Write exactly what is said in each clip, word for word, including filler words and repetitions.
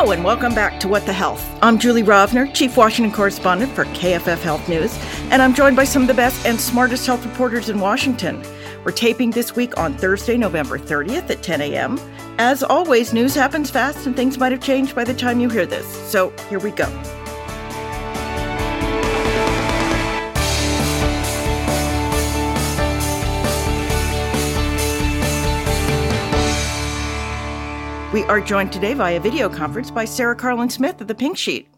Hello and welcome back to What the Health. I'm Julie Rovner, Chief Washington Correspondent for K F F Health News, and I'm joined by some of the best and smartest health reporters in Washington. We're taping this week on Thursday, November thirtieth at ten a.m. As always, news happens fast and things might have changed by the time you hear this. So here we go. We are joined today via video conference by Sarah Karlin-Smith of The Pink Sheet.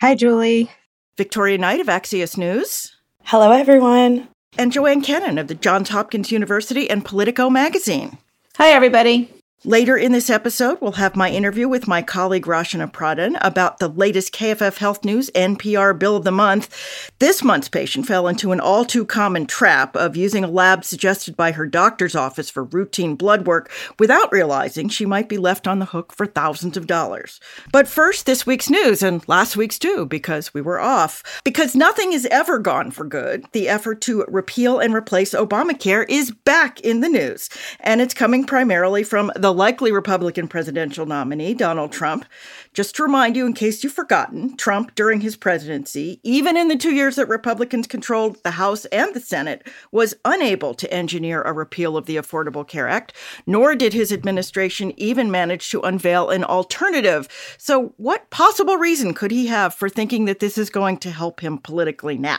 Hi, Julie. Victoria Knight of Axios News. Hello, everyone. And Joanne Kenen of the Johns Hopkins University and Politico Magazine. Hi, everybody. Later in this episode, we'll have my interview with my colleague Rachana Pradhan about the latest K F F Health News N P R Bill of the Month. This month's patient fell into an all-too-common trap of using a lab suggested by her doctor's office for routine blood work without realizing she might be left on the hook for thousands of dollars. But first, this week's news, and last week's too, because we were off. Because nothing is ever gone for good, the effort to repeal and replace Obamacare is back in the news, and it's coming primarily from the The likely Republican presidential nominee, Donald Trump. Just to remind you, in case you've forgotten, Trump, during his presidency, even in the two years that Republicans controlled the House and the Senate, was unable to engineer a repeal of the Affordable Care Act, nor did his administration even manage to unveil an alternative. So what possible reason could he have for thinking that this is going to help him politically now?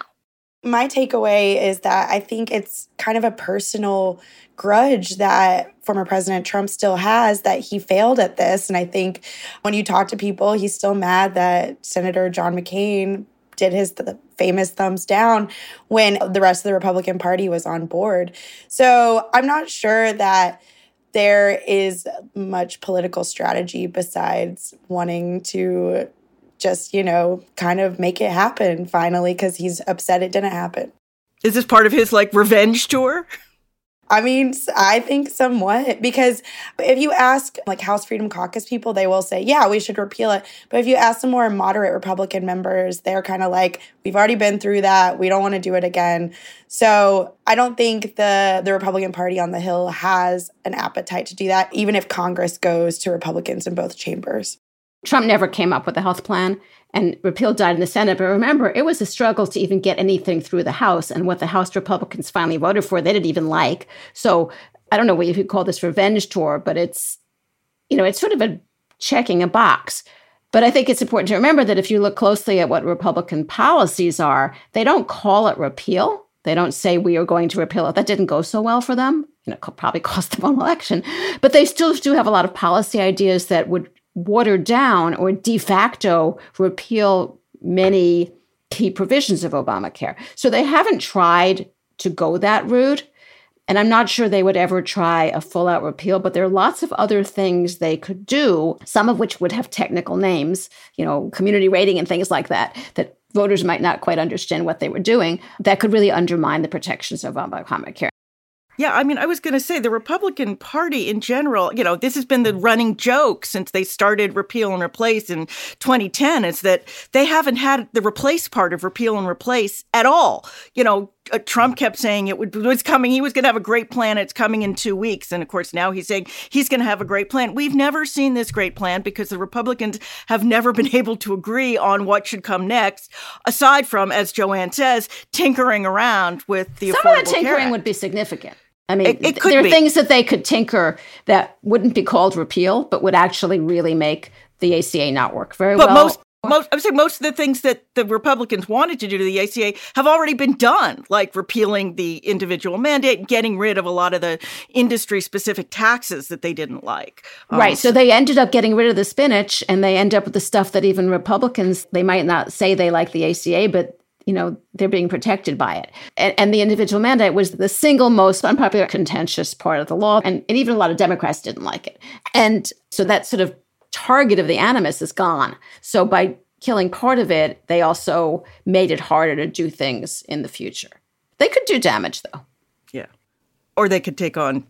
My takeaway is that I think it's kind of a personal grudge that former President Trump still has that he failed at this. And I think when you talk to people, he's still mad that Senator John McCain did his th- famous thumbs down when the rest of the Republican Party was on board. So I'm not sure that there is much political strategy besides wanting to just, you know, kind of make it happen finally because he's upset it didn't happen. Is this part of his, like, revenge tour? I mean, I think somewhat, because if you ask, like, House Freedom Caucus people, they will say, yeah, we should repeal it. But if you ask some more moderate Republican members, they're kind of like, we've already been through that. We don't want to do it again. So I don't think the, the Republican Party on the Hill has an appetite to do that, even if Congress goes to Republicans in both chambers. Trump never came up with a health plan, and repeal died in the Senate. But remember, it was a struggle to even get anything through the House. And what the House Republicans finally voted for, they didn't even like. So I don't know what you could call this revenge tour, but it's, you know, it's sort of a checking a box. But I think it's important to remember that if you look closely at what Republican policies are, they don't call it repeal. They don't say we are going to repeal it. That didn't go so well for them. You know, it probably cost them an election. But they still do have a lot of policy ideas that would watered down or de facto repeal many key provisions of Obamacare. So they haven't tried to go that route. And I'm not sure they would ever try a full-out repeal, but there are lots of other things they could do, some of which would have technical names, you know, community rating and things like that, that voters might not quite understand what they were doing, that could really undermine the protections of Obamacare. Yeah, I mean, I was going to say the Republican Party in general, you know, this has been the running joke since they started repeal and replace in twenty ten, is that they haven't had the replace part of repeal and replace at all. You know, Trump kept saying it would, was coming. He was going to have a great plan. It's coming in two weeks. And of course, now he's saying he's going to have a great plan. We've never seen this great plan because the Republicans have never been able to agree on what should come next, aside from, as Joanne says, tinkering around with the Affordable Care Act. Some of the tinkering would be significant. I mean, it, it could there are be. things that they could tinker that wouldn't be called repeal, but would actually really make the A C A not work very but well. But most, most, I would say most of the things that the Republicans wanted to do to the A C A have already been done, like repealing the individual mandate, getting rid of a lot of the industry-specific taxes that they didn't like. Um, right. So they ended up getting rid of the spinach, and they end up with the stuff that even Republicans, they might not say they like the A C A, but you know, they're being protected by it. And, and the individual mandate was the single most unpopular, contentious part of the law. And, and even a lot of Democrats didn't like it. And so that sort of target of the animus is gone. So by killing part of it, they also made it harder to do things in the future. They could do damage, though. Yeah. Or they could take on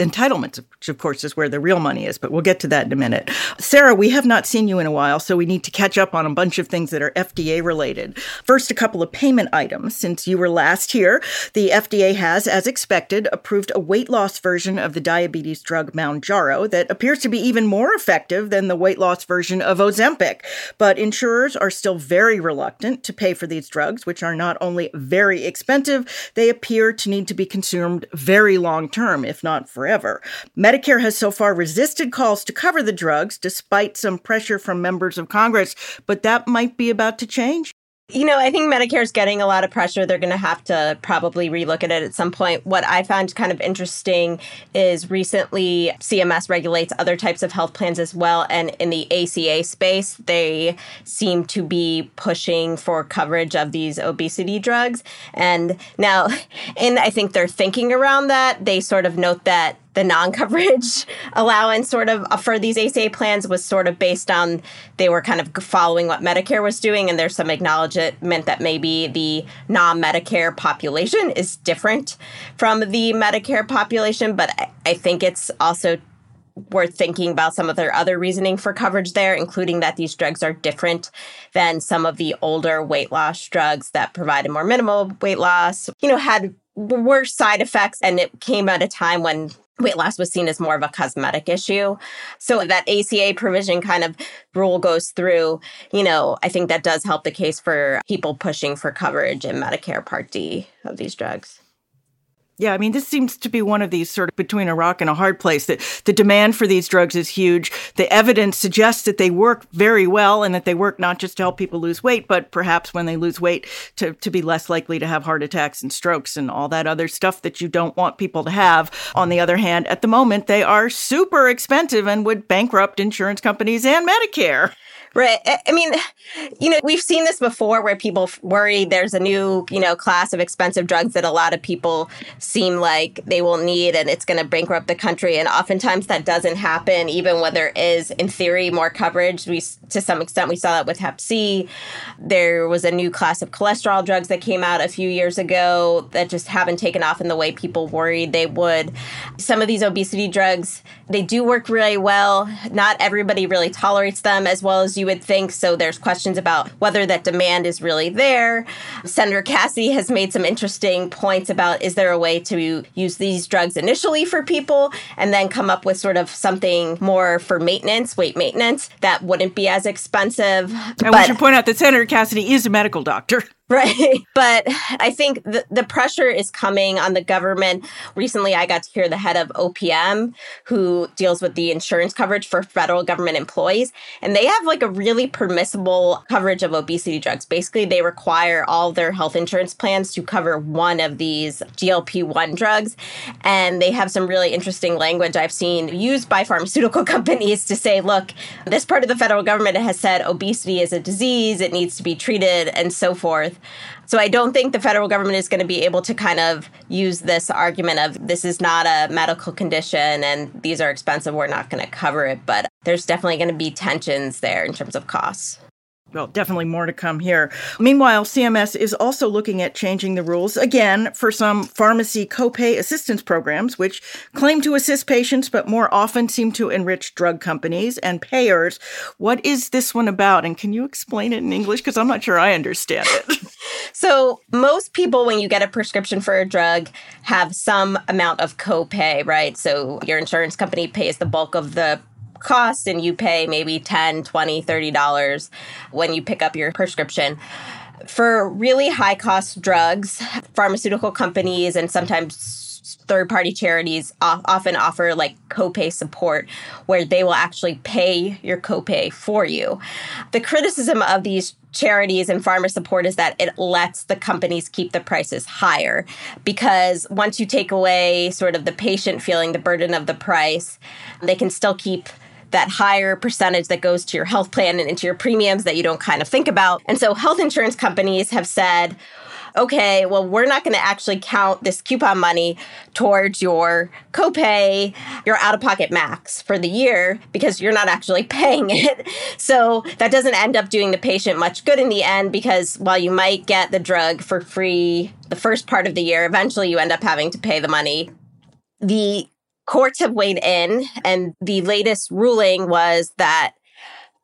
entitlements, which of course is where the real money is, but we'll get to that in a minute. Sarah, we have not seen you in a while, so we need to catch up on a bunch of things that are F D A related. First, a couple of payment items. Since you were last here, the F D A has, as expected, approved a weight loss version of the diabetes drug Mounjaro that appears to be even more effective than the weight loss version of Ozempic. But insurers are still very reluctant to pay for these drugs, which are not only very expensive, they appear to need to be consumed very long term, if not forever. Forever. Medicare has so far resisted calls to cover the drugs, despite some pressure from members of Congress, but that might be about to change. You know, I think Medicare is getting a lot of pressure. They're going to have to probably relook at it at some point. What I found kind of interesting is recently C M S regulates other types of health plans as well. And in the A C A space, they seem to be pushing for coverage of these obesity drugs. And now, and I think they're thinking around that. They sort of note that the non-coverage allowance sort of for these A C A plans was sort of based on they were kind of following what Medicare was doing. And there's some acknowledgement that maybe the non-Medicare population is different from the Medicare population. But I think it's also worth thinking about some of their other reasoning for coverage there, including that these drugs are different than some of the older weight loss drugs that provided more minimal weight loss, you know, had worse side effects. And it came at a time when weight loss was seen as more of a cosmetic issue. So that A C A provision kind of rule goes through, you know, I think that does help the case for people pushing for coverage in Medicare Part D of these drugs. Yeah, I mean, this seems to be one of these sort of between a rock and a hard place, that the demand for these drugs is huge. The evidence suggests that they work very well and that they work not just to help people lose weight, but perhaps when they lose weight to, to be less likely to have heart attacks and strokes and all that other stuff that you don't want people to have. On the other hand, at the moment, they are super expensive and would bankrupt insurance companies and Medicare. Right. I mean, you know, we've seen this before where people worry there's a new, you know, class of expensive drugs that a lot of people seem like they will need and it's going to bankrupt the country. And oftentimes that doesn't happen, even when there is, in theory, more coverage. We, to some extent, we saw that with Hep C. There was a new class of cholesterol drugs that came out a few years ago that just haven't taken off in the way people worried they would. Some of these obesity drugs, they do work really well. Not everybody really tolerates them as well as you. You would think. So there's questions about whether that demand is really there. Senator Cassidy has made some interesting points about, is there a way to use these drugs initially for people and then come up with sort of something more for maintenance, weight maintenance, that wouldn't be as expensive. And but- we should point out that Senator Cassidy is a medical doctor. Right. But I think the, the pressure is coming on the government. Recently, I got to hear the head of O P M, who deals with the insurance coverage for federal government employees. And they have like a really permissible coverage of obesity drugs. Basically, they require all their health insurance plans to cover one of these G L P one drugs. And they have some really interesting language I've seen used by pharmaceutical companies to say, look, this part of the federal government has said obesity is a disease, it needs to be treated, and so forth. So I don't think the federal government is going to be able to kind of use this argument of this is not a medical condition and these are expensive, we're not going to cover it. But there's definitely going to be tensions there in terms of costs. Well, definitely more to come here. Meanwhile, C M S is also looking at changing the rules, again, for some pharmacy copay assistance programs, which claim to assist patients, but more often seem to enrich drug companies and payers. What is this one about? And can you explain it in English? Because I'm not sure I understand it. So most people, when you get a prescription for a drug, have some amount of copay, right? So your insurance company pays the bulk of the cost and you pay maybe ten dollars, twenty dollars, thirty dollars when you pick up your prescription. For really high cost drugs, pharmaceutical companies and sometimes third-party charities often offer like copay support where they will actually pay your copay for you. The criticism of these charities and pharma support is that it lets the companies keep the prices higher because once you take away sort of the patient feeling the burden of the price, they can still keep that higher percentage that goes to your health plan and into your premiums that you don't kind of think about. And so health insurance companies have said, okay, well, we're not going to actually count this coupon money towards your copay, your out-of-pocket max for the year, because you're not actually paying it. So that doesn't end up doing the patient much good in the end, because while you might get the drug for free the first part of the year, eventually you end up having to pay the money. The courts have weighed in, and the latest ruling was that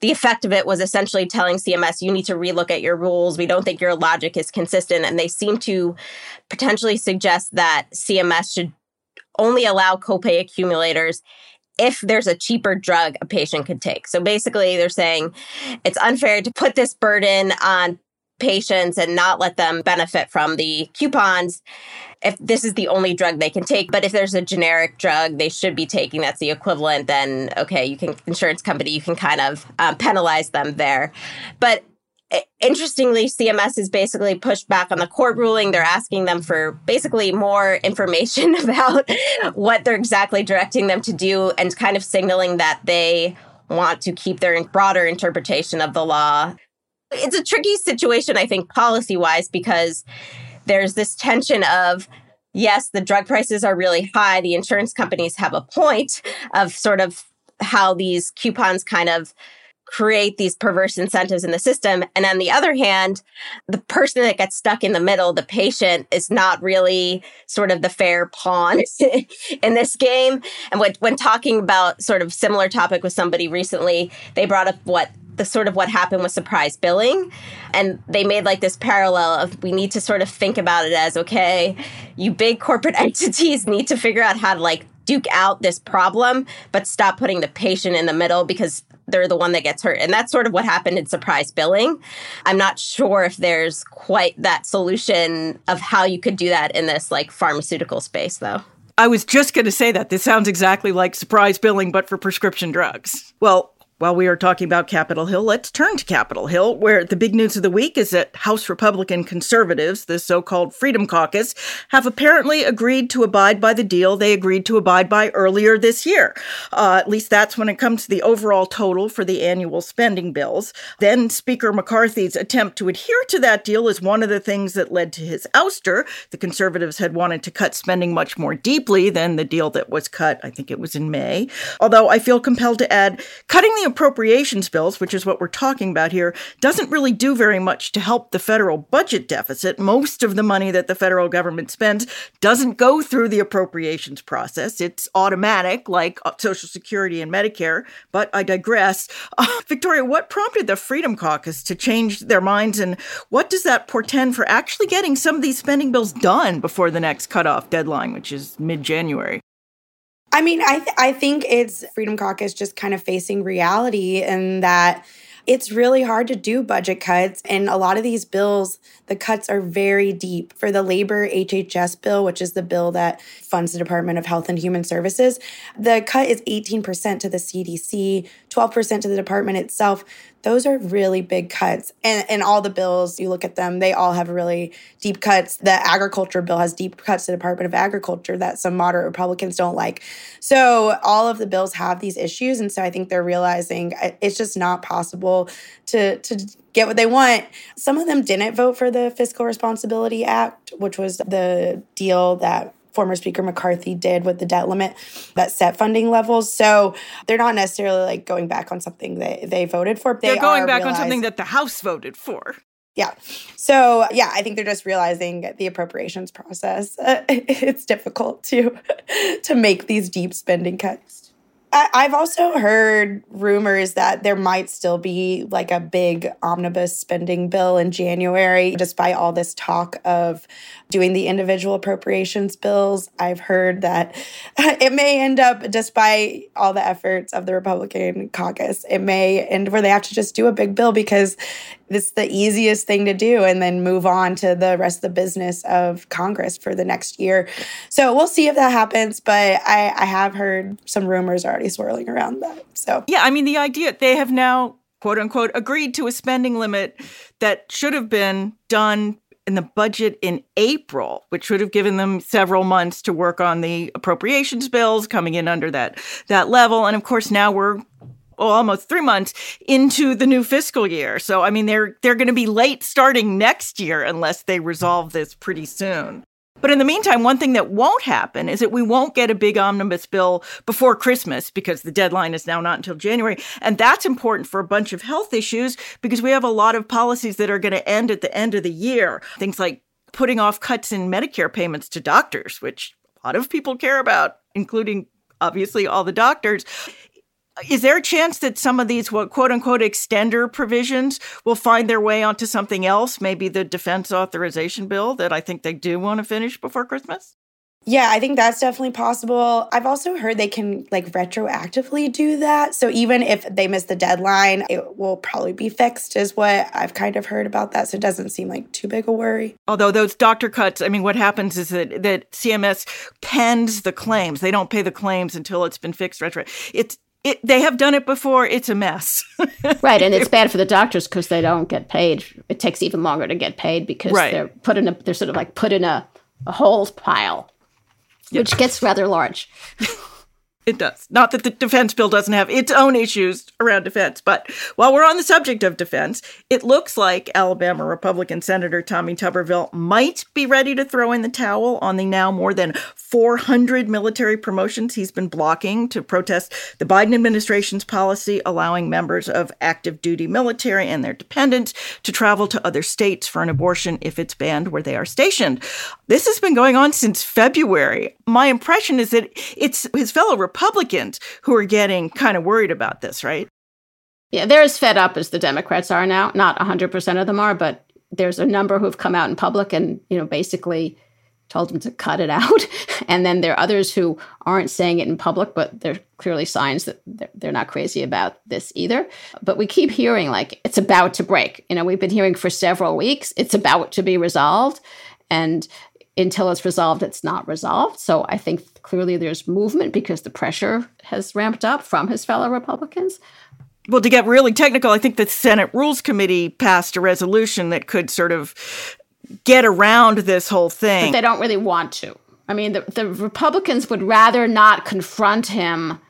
the effect of it was essentially telling C M S, you need to relook at your rules. We don't think your logic is consistent. And they seem to potentially suggest that C M S should only allow copay accumulators if there's a cheaper drug a patient could take. So basically, they're saying it's unfair to put this burden on patients and not let them benefit from the coupons if this is the only drug they can take. But if there's a generic drug they should be taking that's the equivalent, then okay, you can, insurance company, you can kind of um, penalize them there. But interestingly, C M S is basically pushed back on the court ruling. They're asking them for basically more information about what they're exactly directing them to do and kind of signaling that they want to keep their broader interpretation of the law. It's a tricky situation, I think, policy-wise, because there's this tension of, yes, the drug prices are really high. The insurance companies have a point of sort of how these coupons kind of create these perverse incentives in the system. And on the other hand, the person that gets stuck in the middle, the patient, is not really sort of the fair pawn in this game. And when, when talking about sort of similar topic with somebody recently, they brought up what the sort of what happened with surprise billing. And they made like this parallel of, we need to sort of think about it as, okay, you big corporate entities need to figure out how to like duke out this problem, but stop putting the patient in the middle because they're the one that gets hurt. And that's sort of what happened in surprise billing. I'm not sure if there's quite that solution of how you could do that in this like pharmaceutical space, though. I was just going to say that. This sounds exactly like surprise billing, but for prescription drugs. Well, while we are talking about Capitol Hill, let's turn to Capitol Hill, where the big news of the week is that House Republican conservatives, the so-called Freedom Caucus, have apparently agreed to abide by the deal they agreed to abide by earlier this year. Uh, at least that's when it comes to the overall total for the annual spending bills. Then Speaker McCarthy's attempt to adhere to that deal is one of the things that led to his ouster. The conservatives had wanted to cut spending much more deeply than the deal that was cut, I think it was in May. Although I feel compelled to add, cutting the appropriations bills, which is what we're talking about here, doesn't really do very much to help the federal budget deficit. Most of the money that the federal government spends doesn't go through the appropriations process. It's automatic, like Social Security and Medicare, but I digress. Uh, Victoria, what prompted the Freedom Caucus to change their minds, and what does that portend for actually getting some of these spending bills done before the next cutoff deadline, which is mid-January? I mean, I th- I think it's Freedom Caucus just kind of facing reality in that it's really hard to do budget cuts. And a lot of these bills, the cuts are very deep. For the labor H H S bill, which is the bill that funds the Department of Health and Human Services, the cut is eighteen percent to the C D C, twelve percent to the department itself. Those are really big cuts. And, and all the bills, you look at them, they all have really deep cuts. The agriculture bill has deep cuts to the Department of Agriculture that some moderate Republicans don't like. So all of the bills have these issues. And so I think they're realizing it's just not possible to, to get what they want. Some of them didn't vote for the Fiscal Responsibility Act, which was the deal that former Speaker McCarthy did with the debt limit that set funding levels. So they're not necessarily like going back on something they, they voted for. They they're going back realizing- on something that the House voted for. Yeah. So, yeah, I think they're just realizing the appropriations process. Uh, it's difficult to, to make these deep spending cuts. I, I've also heard rumors that there might still be like a big omnibus spending bill in January, despite all this talk of doing the individual appropriations bills. I've heard that it may end up, despite all the efforts of the Republican caucus, it may end where they have to just do a big bill because it's the easiest thing to do and then move on to the rest of the business of Congress for the next year. So we'll see if that happens, but I, I have heard some rumors already swirling around that. So yeah, I mean, the idea they have now, quote unquote, agreed to a spending limit that should have been done in the budget in April, which would have given them several months to work on the appropriations bills coming in under that that level. And of course, now we're Well, almost three months into the new fiscal year. So, I mean, they're they're going to be late starting next year unless they resolve this pretty soon. But in the meantime, one thing that won't happen is that we won't get a big omnibus bill before Christmas because the deadline is now not until January. And that's important for a bunch of health issues because we have a lot of policies that are going to end at the end of the year. Things like putting off cuts in Medicare payments to doctors, which a lot of people care about, including obviously all the doctors. Is there a chance that some of these quote-unquote extender provisions will find their way onto something else, maybe the defense authorization bill that I think they do want to finish before Christmas? Yeah, I think that's definitely possible. I've also heard they can like retroactively do that. So even if they miss the deadline, it will probably be fixed is what I've kind of heard about that. So it doesn't seem like too big a worry. Although those doctor cuts, I mean, what happens is that, that C M S pens the claims. They don't pay the claims until it's been fixed retro. It's It, they have done it before. It's a mess. Right. And it's bad for the doctors because they don't get paid. It takes even longer to get paid because right. they're put in a, they're sort of like put in a, a holes pile, yep. which gets rather large. It does. Not that the defense bill doesn't have its own issues around defense, but while we're on the subject of defense, it looks like Alabama Republican Senator Tommy Tuberville might be ready to throw in the towel on the now more than four hundred military promotions he's been blocking to protest the Biden administration's policy allowing members of active duty military and their dependents to travel to other states for an abortion if it's banned where they are stationed. This has been going on since February. My impression is that it's his fellow Republicans Republicans who are getting kind of worried about this, right? Yeah, they're as fed up as the Democrats are now. Not one hundred percent of them are, but there's a number who've come out in public and, you know, basically told them to cut it out. And then there are others who aren't saying it in public, but they're clearly signs that they're not crazy about this either. But we keep hearing like, it's about to break. You know, we've been hearing for several weeks, it's about to be resolved. And until it's resolved, it's not resolved. So I think clearly there's movement because the pressure has ramped up from his fellow Republicans. Well, to get really technical, I think the Senate Rules Committee passed a resolution that could sort of get around this whole thing. But they don't really want to. I mean, the, the Republicans would rather not confront him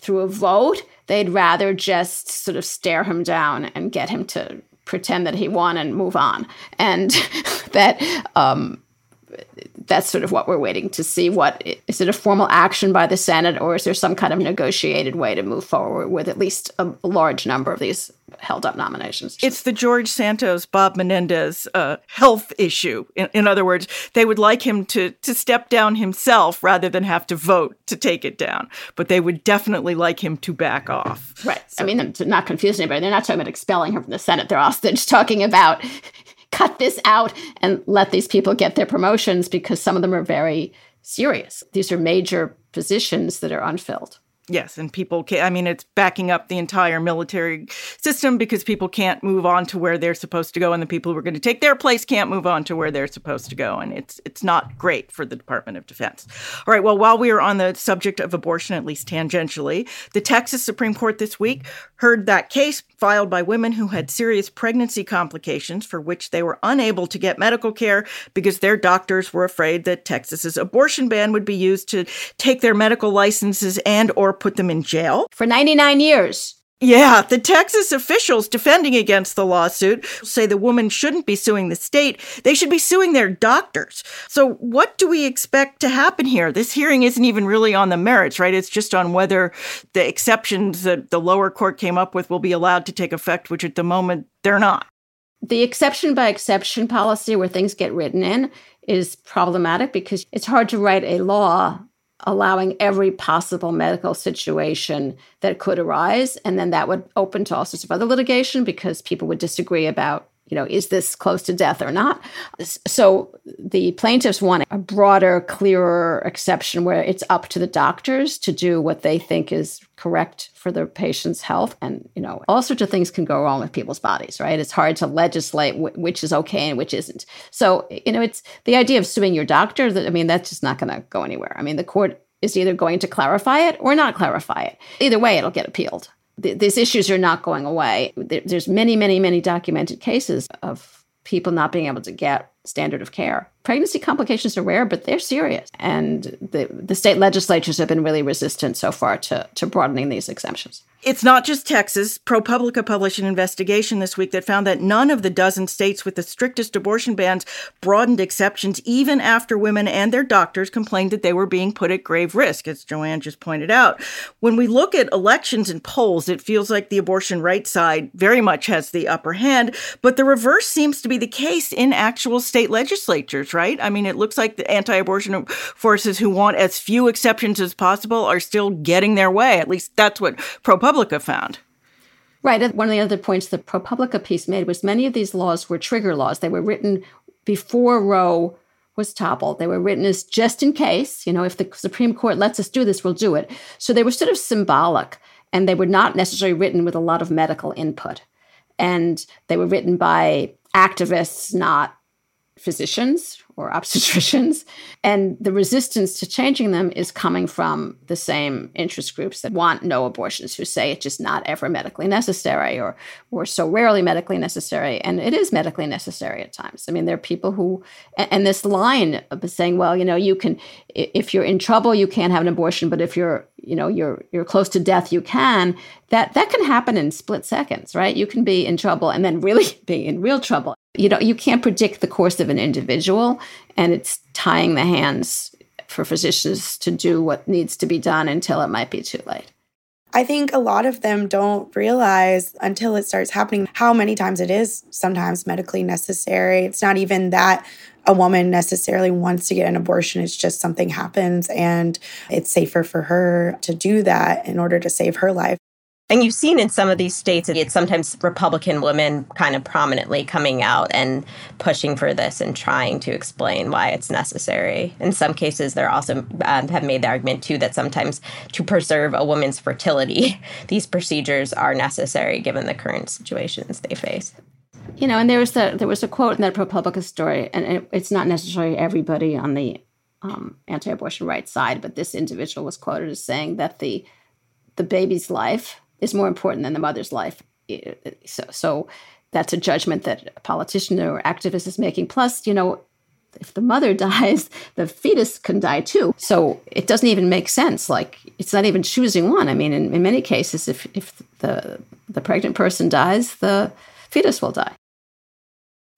through a vote. They'd rather just sort of stare him down and get him to pretend that he won and move on. And that... um that's sort of what we're waiting to see. What is it, a formal action by the Senate, or is there some kind of negotiated way to move forward with at least a large number of these held up nominations? It's the George Santos, Bob Menendez uh, health issue. In, in other words, they would like him to to step down himself rather than have to vote to take it down. But they would definitely like him to back off. Right. So. I mean, to not confuse anybody, they're not talking about expelling him from the Senate. They're also they're just talking about... cut this out and let these people get their promotions because some of them are very serious. These are major positions that are unfilled. Yes, and people can't, I mean, it's backing up the entire military system because people can't move on to where they're supposed to go, and the people who are going to take their place can't move on to where they're supposed to go, and it's it's not great for the Department of Defense. All right, well, while we are on the subject of abortion, at least tangentially, the Texas Supreme Court this week heard that case filed by women who had serious pregnancy complications for which they were unable to get medical care because their doctors were afraid that Texas's abortion ban would be used to take their medical licenses and or put them in jail. For ninety-nine years. Yeah, the Texas officials defending against the lawsuit say the woman shouldn't be suing the state. They should be suing their doctors. So what do we expect to happen here? This hearing isn't even really on the merits, right? It's just on whether the exceptions that the lower court came up with will be allowed to take effect, which at the moment they're not. The exception by exception policy where things get written in is problematic because it's hard to write a law allowing every possible medical situation that could arise. And then that would open to all sorts of other litigation because people would disagree about, you know, is this close to death or not? So the plaintiffs want a broader, clearer exception where it's up to the doctors to do what they think is correct for their patient's health. And, you know, all sorts of things can go wrong with people's bodies, right? It's hard to legislate w- which is okay and which isn't. So, you know, it's the idea of suing your doctor that, I mean, that's just not going to go anywhere. I mean, the court is either going to clarify it or not clarify it. Either way, it'll get appealed. These issues are not going away. There's many, many, many documented cases of people not being able to get standard of care. Pregnancy complications are rare, but they're serious. And the, the state legislatures have been really resistant so far to, to broadening these exemptions. It's not just Texas. ProPublica published an investigation this week that found that none of the dozen states with the strictest abortion bans broadened exceptions, even after women and their doctors complained that they were being put at grave risk, as Joanne just pointed out. When we look at elections and polls, it feels like the abortion right side very much has the upper hand, but the reverse seems to be the case in actual states. state legislatures, right? I mean, it looks like the anti-abortion forces who want as few exceptions as possible are still getting their way. At least that's what ProPublica found. Right. One of the other points the ProPublica piece made was many of these laws were trigger laws. They were written before Roe was toppled. They were written as just in case, you know, if the Supreme Court lets us do this, we'll do it. So they were sort of symbolic, and they were not necessarily written with a lot of medical input. And they were written by activists, not physicians or obstetricians. And the resistance to changing them is coming from the same interest groups that want no abortions, who say it's just not ever medically necessary or, or so rarely medically necessary. And it is medically necessary at times. I mean, there are people who, and, and this line of saying, well, you know, you can, if you're in trouble, you can't have an abortion, but if you're, you know, you're you're close to death, you can, that that can happen in split seconds, right? You can be in trouble and then really be in real trouble. You know, you can't predict the course of an individual, and it's tying the hands for physicians to do what needs to be done until it might be too late. I think a lot of them don't realize until it starts happening how many times it is sometimes medically necessary. It's not even that a woman necessarily wants to get an abortion. It's just something happens, and it's safer for her to do that in order to save her life. And you've seen in some of these states, it's sometimes Republican women kind of prominently coming out and pushing for this and trying to explain why it's necessary. In some cases, they're also um, have made the argument, too, that sometimes to preserve a woman's fertility, these procedures are necessary given the current situations they face. You know, and there was, the, there was a quote in that ProPublica story, and it, it's not necessarily everybody on the um, anti-abortion rights side, but this individual was quoted as saying that the the baby's life is more important than the mother's life. So, so that's a judgment that a politician or activist is making. Plus, you know, if the mother dies, the fetus can die too. So it doesn't even make sense. Like, it's not even choosing one. I mean, in, in many cases, if, if the, the pregnant person dies, the fetus will die.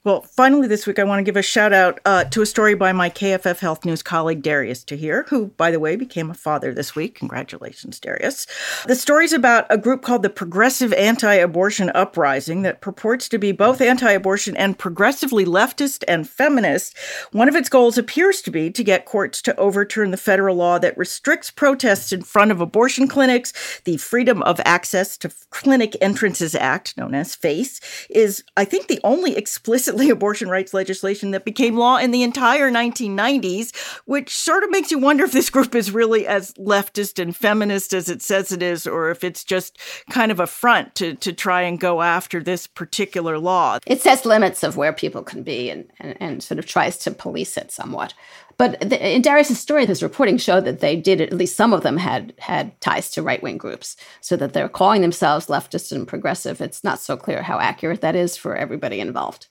Well, finally this week, I want to give a shout out uh, to a story by my K F F Health News colleague, Darius Tahir, who, by the way, became a father this week. Congratulations, Darius. The story's about a group called the Progressive Anti-Abortion Uprising that purports to be both anti-abortion and progressively leftist and feminist. One of its goals appears to be to get courts to overturn the federal law that restricts protests in front of abortion clinics. The Freedom of Access to Clinic Entrances Act, known as FACE, is, I think, the only explicit abortion rights legislation that became law in the entire nineteen nineties, which sort of makes you wonder if this group is really as leftist and feminist as it says it is, or if it's just kind of a front to, to try and go after this particular law. It sets limits of where people can be and, and, and sort of tries to police it somewhat. But the, in Darius's story, this reporting showed that they did, at least some of them had had ties to right-wing groups, so that they're calling themselves leftist and progressive. It's not so clear how accurate that is for everybody involved.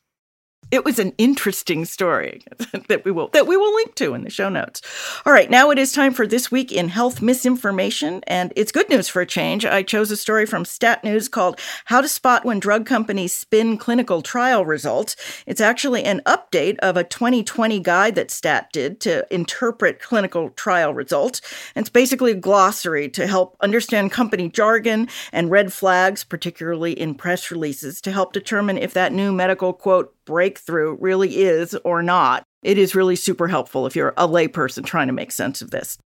It was an interesting story that we will that we will link to in the show notes. All right, now it is time for This Week in Health Misinformation, and it's good news for a change. I chose a story from Stat News called How to Spot When Drug Companies Spin Clinical Trial Results. It's actually an update of a twenty twenty guide that Stat did to interpret clinical trial results. It's basically a glossary to help understand company jargon and red flags, particularly in press releases, to help determine if that new medical, quote, breakthrough really is or not. It is really super helpful if you're a layperson trying to make sense of this.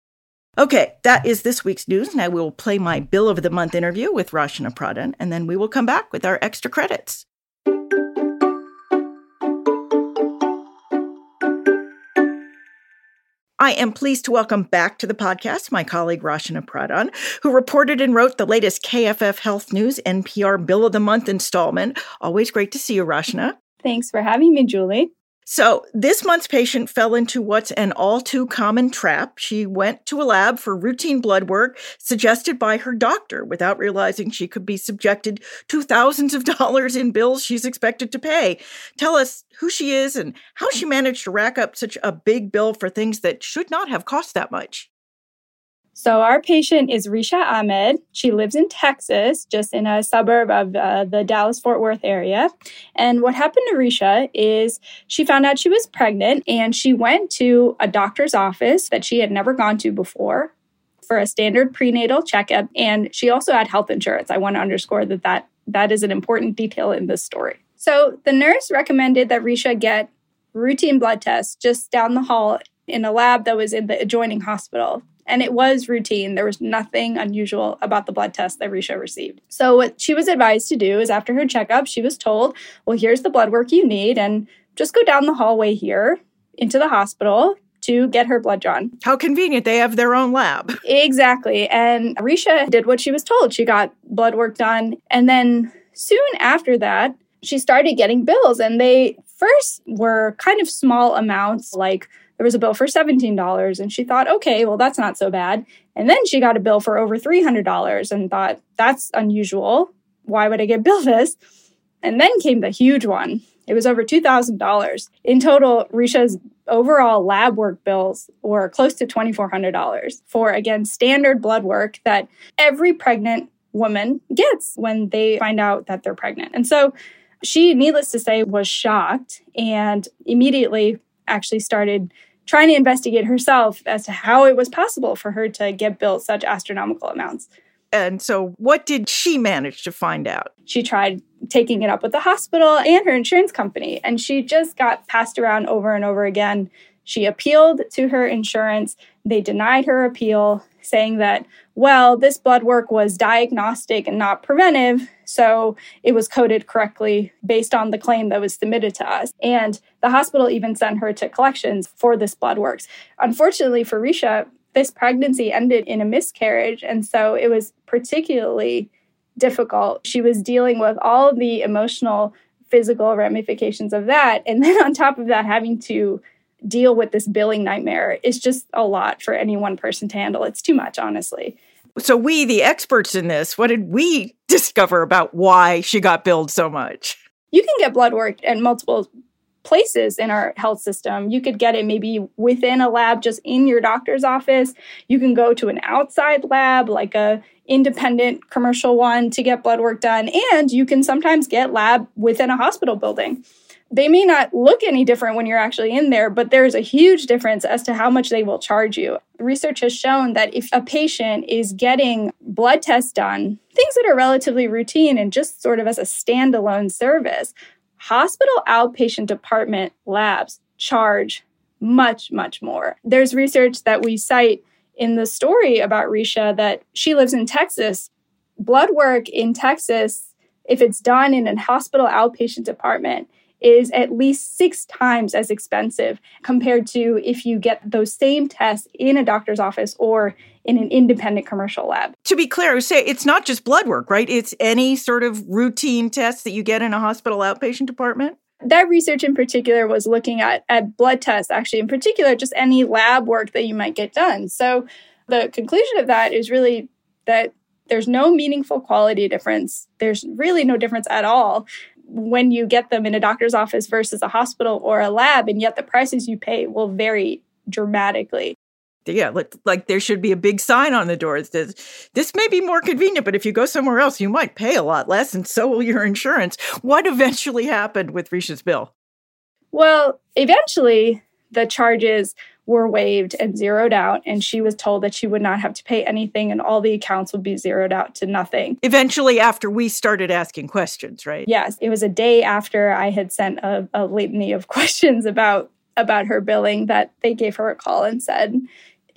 Okay, that is this week's news, and I will play my Bill of the Month interview with Rachana Pradhan, and then we will come back with our extra credits. I am pleased to welcome back to the podcast my colleague Rachana Pradhan, who reported and wrote the latest K F F Health News N P R Bill of the Month installment. Always great to see you, Rachana. Thanks for having me, Julie. So this month's patient fell into what's an all too common trap. She went to a lab for routine blood work suggested by her doctor without realizing she could be subjected to thousands of dollars in bills she's expected to pay. Tell us who she is and how she managed to rack up such a big bill for things that should not have cost that much. So our patient is Risha Ahmed. She lives in Texas, just in a suburb of uh, the Dallas-Fort Worth area. And what happened to Risha is she found out she was pregnant, and she went to a doctor's office that she had never gone to before for a standard prenatal checkup. And she also had health insurance. I want to underscore that that, that is an important detail in this story. So the nurse recommended that Risha get routine blood tests just down the hall in a lab that was in the adjoining hospital. And it was routine. There was nothing unusual about the blood test that Risha received. So what she was advised to do is after her checkup, she was told, well, here's the blood work you need, and just go down the hallway here into the hospital to get her blood drawn. How convenient. They have their own lab. Exactly. And Risha did what she was told. She got blood work done. And then soon after that, she started getting bills. And they first were kind of small amounts, like there was a bill for seventeen dollars. And she thought, okay, well, that's not so bad. And then she got a bill for over three hundred dollars and thought, that's unusual. Why would I get billed this? And then came the huge one. It was over two thousand dollars. In total, Risha's overall lab work bills were close to two thousand four hundred dollars for, again, standard blood work that every pregnant woman gets when they find out that they're pregnant. And so she, needless to say, was shocked and immediately actually started trying to investigate herself as to how it was possible for her to get billed such astronomical amounts. And so what did she manage to find out? She tried taking it up with the hospital and her insurance company, and she just got passed around over and over again. She appealed to her insurance. They denied her appeal, saying that, well, this blood work was diagnostic and not preventive, so it was coded correctly based on the claim that was submitted to us. And the hospital even sent her to collections for this blood work. Unfortunately for Risha, this pregnancy ended in a miscarriage, and so it was particularly difficult. She was dealing with all of the emotional, physical ramifications of that, and then on top of that, having to deal with this billing nightmare is just a lot for any one person to handle. It's too much, honestly. So we, the experts in this, what did we discover about why she got billed so much? You can get blood work at multiple places in our health system. You could get it maybe within a lab, just in your doctor's office. You can go to an outside lab, like a independent commercial one, to get blood work done. And you can sometimes get lab within a hospital building. They may not look any different when you're actually in there, but there's a huge difference as to how much they will charge you. Research has shown that if a patient is getting blood tests done, things that are relatively routine and just sort of as a standalone service, hospital outpatient department labs charge much, much more. There's research that we cite in the story about Risha that she lives in Texas. Blood work in Texas, if it's done in a hospital outpatient department, is at least six times as expensive compared to if you get those same tests in a doctor's office or in an independent commercial lab. To be clear, say it's not just blood work, right? It's any sort of routine tests that you get in a hospital outpatient department? That research in particular was looking at, at blood tests, actually, in particular, just any lab work that you might get done. So the conclusion of that is really that there's no meaningful quality difference. There's really no difference at all when you get them in a doctor's office versus a hospital or a lab, and yet the prices you pay will vary dramatically. Yeah, like, like there should be a big sign on the door that says, this may be more convenient, but if you go somewhere else, you might pay a lot less, and so will your insurance. What eventually happened with Risha's bill? Well, eventually, the charges were waived and zeroed out, and she was told that she would not have to pay anything, and all the accounts would be zeroed out to nothing. Eventually, after we started asking questions, right? Yes. It was a day after I had sent a, a litany of questions about, about her billing that they gave her a call and said,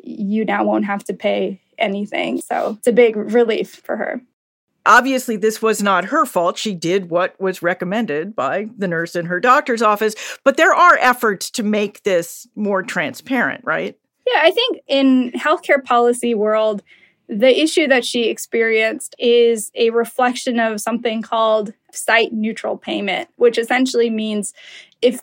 you now won't have to pay anything. So it's a big relief for her. Obviously, this was not her fault. She did what was recommended by the nurse in her doctor's office. But there are efforts to make this more transparent, right? Yeah, I think in healthcare policy world, the issue that she experienced is a reflection of something called site-neutral payment, which essentially means if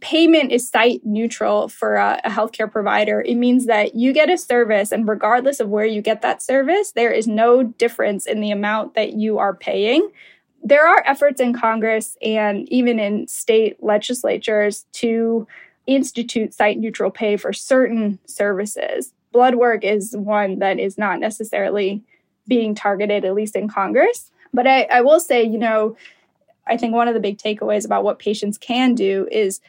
payment is site-neutral for a, a healthcare provider, it means that you get a service, and regardless of where you get that service, there is no difference in the amount that you are paying. There are efforts in Congress and even in state legislatures to institute site-neutral pay for certain services. Blood work is one that is not necessarily being targeted, at least in Congress. But I, I will say, you know, I think one of the big takeaways about what patients can do is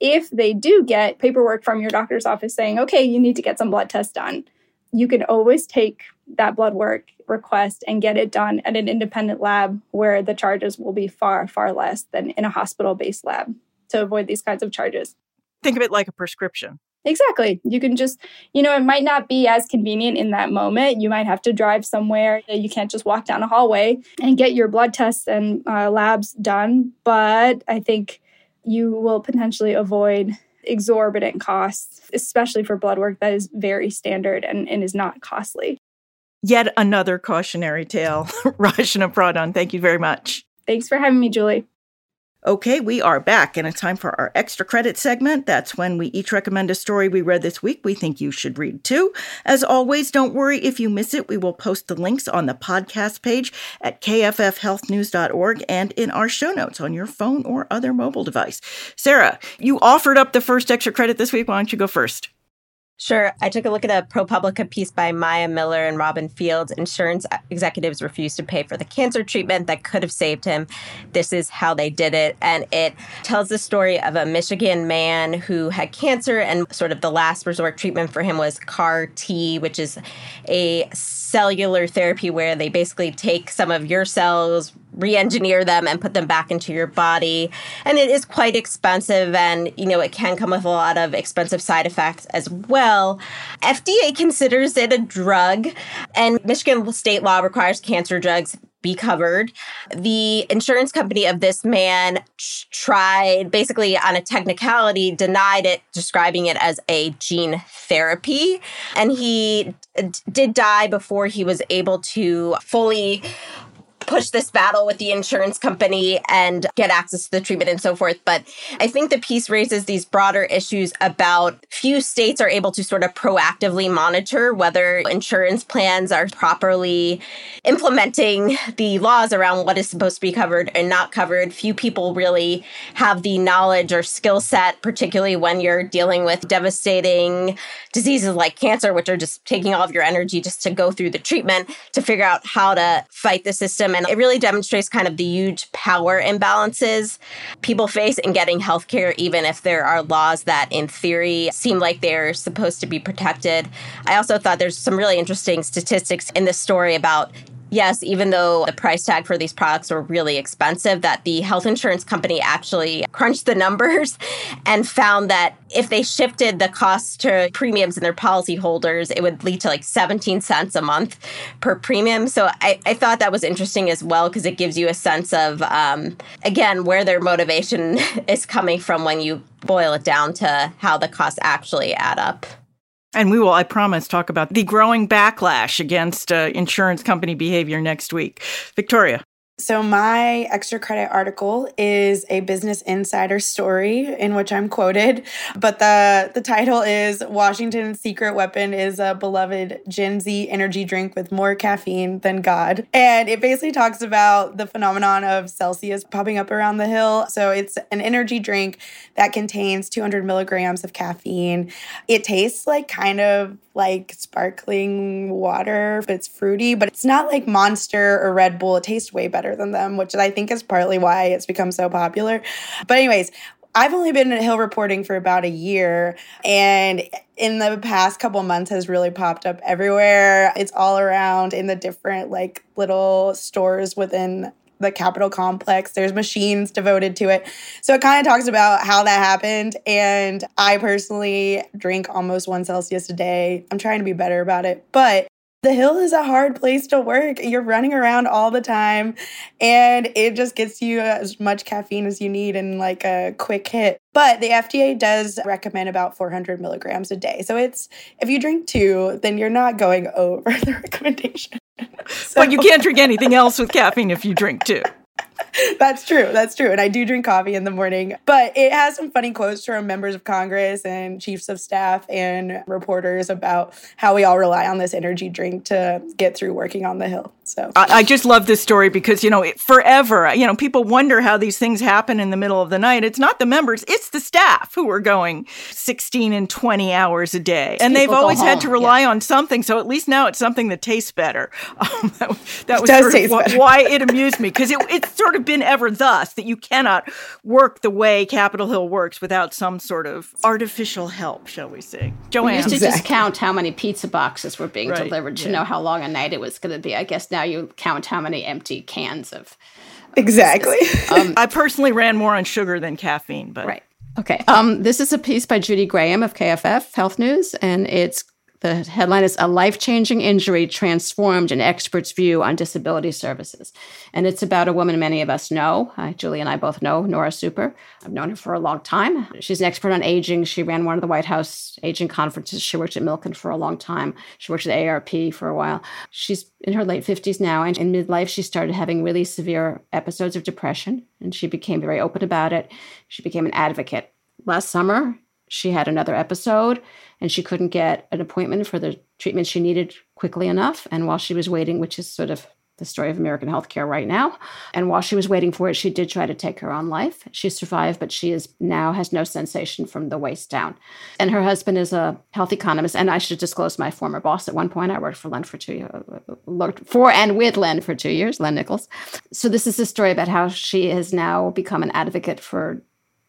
if they do get paperwork from your doctor's office saying, okay, you need to get some blood tests done, you can always take that blood work request and get it done at an independent lab where the charges will be far, far less than in a hospital-based lab to avoid these kinds of charges. Think of it like a prescription. Exactly. You can just, you know, it might not be as convenient in that moment. You might have to drive somewhere. You can't just walk down a hallway and get your blood tests and uh, labs done. But I think you will potentially avoid exorbitant costs, especially for blood work that is very standard and, and is not costly. Yet another cautionary tale. Rachana Pradhan, thank you very much. Thanks for having me, Julie. Okay, we are back, and it's time for our extra credit segment. That's when we each recommend a story we read this week we think you should read too. As always, don't worry if you miss it. We will post the links on the podcast page at k f f health news dot org and in our show notes on your phone or other mobile device. Sarah, you offered up the first extra credit this week. Why don't you go first? Sure. I took a look at a ProPublica piece by Maya Miller and Robin Fields. Insurance executives refused to pay for the cancer treatment that could have saved him. This is how they did it. And it tells the story of a Michigan man who had cancer, and sort of the last resort treatment for him was C A R T, which is a cellular therapy where they basically take some of your cells, re-engineer them, and put them back into your body. And it is quite expensive, and, you know, it can come with a lot of expensive side effects as well. F D A considers it a drug, and Michigan state law requires cancer drugs be covered. The insurance company of this man tried, basically on a technicality, denied it, describing it as a gene therapy. And he d- did die before he was able to fully push this battle with the insurance company and get access to the treatment and so forth. But I think the piece raises these broader issues about few states are able to sort of proactively monitor whether insurance plans are properly implementing the laws around what is supposed to be covered and not covered. Few people really have the knowledge or skill set, particularly when you're dealing with devastating diseases like cancer, which are just taking all of your energy just to go through the treatment, to figure out how to fight the system. And it really demonstrates kind of the huge power imbalances people face in getting healthcare, even if there are laws that in theory seem like they're supposed to be protected. I also thought there's some really interesting statistics in this story about, yes, even though the price tag for these products were really expensive, that the health insurance company actually crunched the numbers and found that if they shifted the cost to premiums and their policyholders, it would lead to like seventeen cents a month per premium. So I, I thought that was interesting as well, because it gives you a sense of, um, again, where their motivation is coming from when you boil it down to how the costs actually add up. And we will, I promise, talk about the growing backlash against uh, insurance company behavior next week. Victoria. So my extra credit article is a Business Insider story in which I'm quoted, but the, the title is Washington's Secret Weapon is a Beloved Gen Z Energy Drink with More Caffeine Than God. And it basically talks about the phenomenon of Celsius popping up around the hill. So it's an energy drink that contains two hundred milligrams of caffeine. It tastes like kind of like sparkling water. It's fruity, but it's not like Monster or Red Bull. It tastes way better than them, which I think is partly why it's become so popular. But anyways, I've only been at Hill reporting for about a year, and in the past couple months has really popped up everywhere. It's all around in the different like little stores within the Capitol complex. There's machines devoted to it. So it kind of talks about how that happened. And I personally drink almost one Celsius a day. I'm trying to be better about it. But the Hill is a hard place to work. You're running around all the time, and it just gets you as much caffeine as you need in like a quick hit. But the F D A does recommend about four hundred milligrams a day. So it's, if you drink two, then you're not going over the recommendation. So. But you can't drink anything else with caffeine if you drink two. That's true. That's true. And I do drink coffee in the morning. But it has some funny quotes from members of Congress and chiefs of staff and reporters about how we all rely on this energy drink to get through working on the Hill. So I, I just love this story because, you know, it, forever, you know, people wonder how these things happen in the middle of the night. It's not the members. It's the staff who are going sixteen and twenty hours a day. And people they've always home. had to rely yeah. on something. So at least now it's something that tastes better. Um, that that was sort of why, why it amused me, because it, it's sort of been ever thus that you cannot work the way Capitol Hill works without some sort of artificial help, shall we say. Joanne. We used to exactly. just count how many pizza boxes were being right. delivered to yeah. know how long a night it was going to be. I guess now you count how many empty cans of. Exactly. Um, I personally ran more on sugar than caffeine, but. Right. Okay. Um, this is a piece by Judy Graham of K F F Health News, and it's the headline is A Life-Changing Injury Transformed an Expert's View on Disability Services. And it's about a woman many of us know. Uh, Julie and I both know Nora Super. I've known her for a long time. She's an expert on aging. She ran one of the White House aging conferences. She worked at Milken for a long time. She worked at A R P for a while. She's in her late fifties now, and in midlife, she started having really severe episodes of depression, and she became very open about it. She became an advocate. Last summer, she had another episode, and she couldn't get an appointment for the treatment she needed quickly enough. And while she was waiting, which is sort of the story of American healthcare right now, and while she was waiting for it, she did try to take her own life. She survived, but she is now has no sensation from the waist down. And her husband is a health economist. And I should disclose my former boss at one point. I worked for Len for two years, worked for and with Len for two years, Len Nichols. So this is a story about how she has now become an advocate for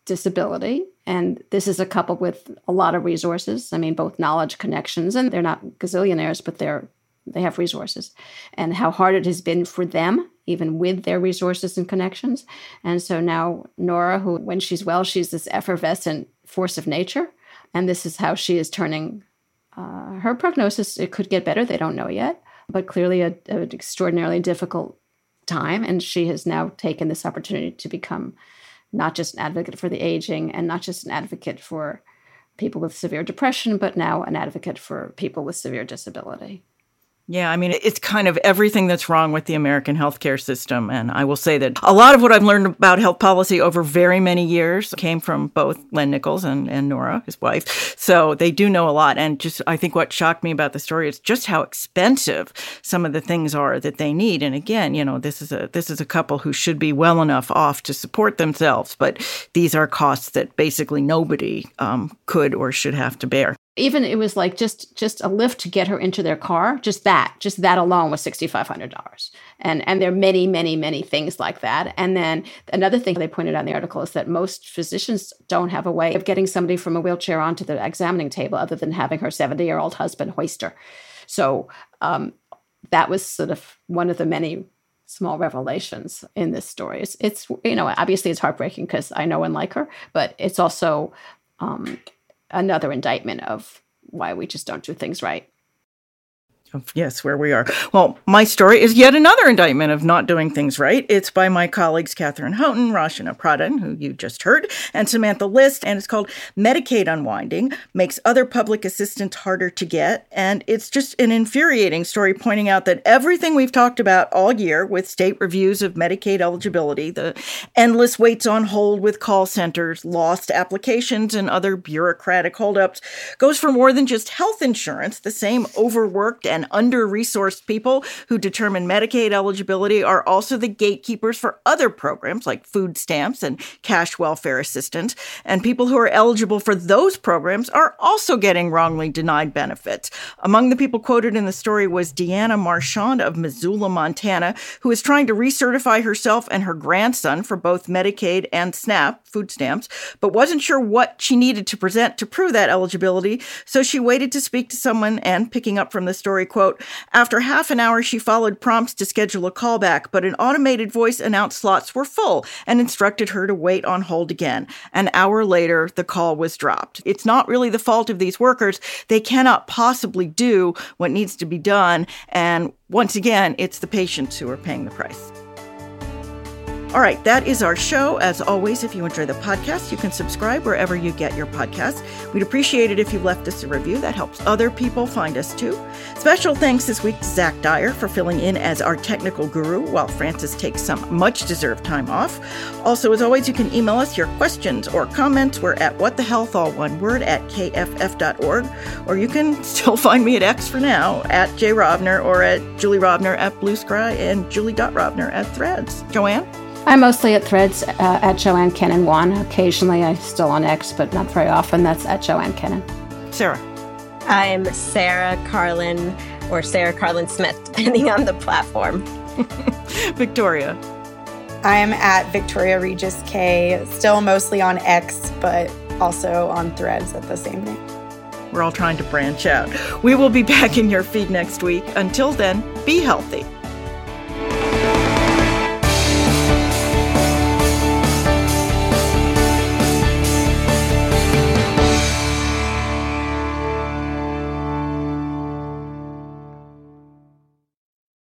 disability. And this is a couple with a lot of resources. I mean, both knowledge, connections, and they're not gazillionaires, but they're they have resources. And how hard it has been for them, even with their resources and connections. And so now Nora, who when she's well, she's this effervescent force of nature. And this is how she is turning uh, her prognosis. It could get better. They don't know yet, but clearly a, an extraordinarily difficult time. And she has now taken this opportunity to become not just an advocate for the aging and not just an advocate for people with severe depression, but now an advocate for people with severe disability. Yeah, I mean, it's kind of everything that's wrong with the American healthcare system. And I will say that a lot of what I've learned about health policy over very many years came from both Len Nichols and, and Nora, his wife. So they do know a lot. And just I think what shocked me about the story is just how expensive some of the things are that they need. And again, you know, this is a this is a couple who should be well enough off to support themselves. But these are costs that basically nobody um, could or should have to bear. Even it was like just just a lift to get her into their car, just that, just that alone was six thousand five hundred dollars. And and there are many, many, many things like that. And then another thing they pointed out in the article is that most physicians don't have a way of getting somebody from a wheelchair onto the examining table other than having her seventy-year-old husband hoist her. So um, that was sort of one of the many small revelations in this story. It's, it's you know, obviously it's heartbreaking because I know and like her, but it's also... Um, another indictment of why we just don't do things right. Yes, where we are. Well, my story is yet another indictment of not doing things right. It's by my colleagues Catherine Houghton, Rachana Pradhan, who you just heard, and Samantha List, and it's called Medicaid Unwinding Makes Other Public Assistance Harder to Get. And it's just an infuriating story pointing out that everything we've talked about all year with state reviews of Medicaid eligibility, the endless waits on hold with call centers, lost applications, and other bureaucratic holdups, goes for more than just health insurance. The same overworked and under-resourced people who determine Medicaid eligibility are also the gatekeepers for other programs like food stamps and cash welfare assistance. And people who are eligible for those programs are also getting wrongly denied benefits. Among the people quoted in the story was Deanna Marchand of Missoula, Montana, who is trying to recertify herself and her grandson for both Medicaid and SNAP, food stamps, but wasn't sure what she needed to present to prove that eligibility. So she waited to speak to someone, and picking up from the story, quote, after half an hour, she followed prompts to schedule a callback, but an automated voice announced slots were full and instructed her to wait on hold again. An hour later, the call was dropped. It's not really the fault of these workers. They cannot possibly do what needs to be done. And once again, it's the patients who are paying the price. All right, that is our show. As always, if you enjoy the podcast, you can subscribe wherever you get your podcast. We'd appreciate it if you left us a review. That helps other people find us too. Special thanks this week to Zach Dyer for filling in as our technical guru while Francis takes some much-deserved time off. Also, as always, you can email us your questions or comments. We're at whatthehealth, all one word, at K F F dot org. Or you can still find me at X for now, at jrovner, or at julierovner at Blue Sky, and julie dot rovner at Threads. Joanne? I'm mostly at Threads, uh, at Joanne Kenen one. Occasionally, I'm still on X, but not very often. That's at Joanne Kenen. Sarah. I'm Sarah Karlin, or Sarah Karlin-Smith, depending on the platform. Victoria. I am at Victoria Regis K, still mostly on X, but also on Threads at the same name. We're all trying to branch out. We will be back in your feed next week. Until then, be healthy.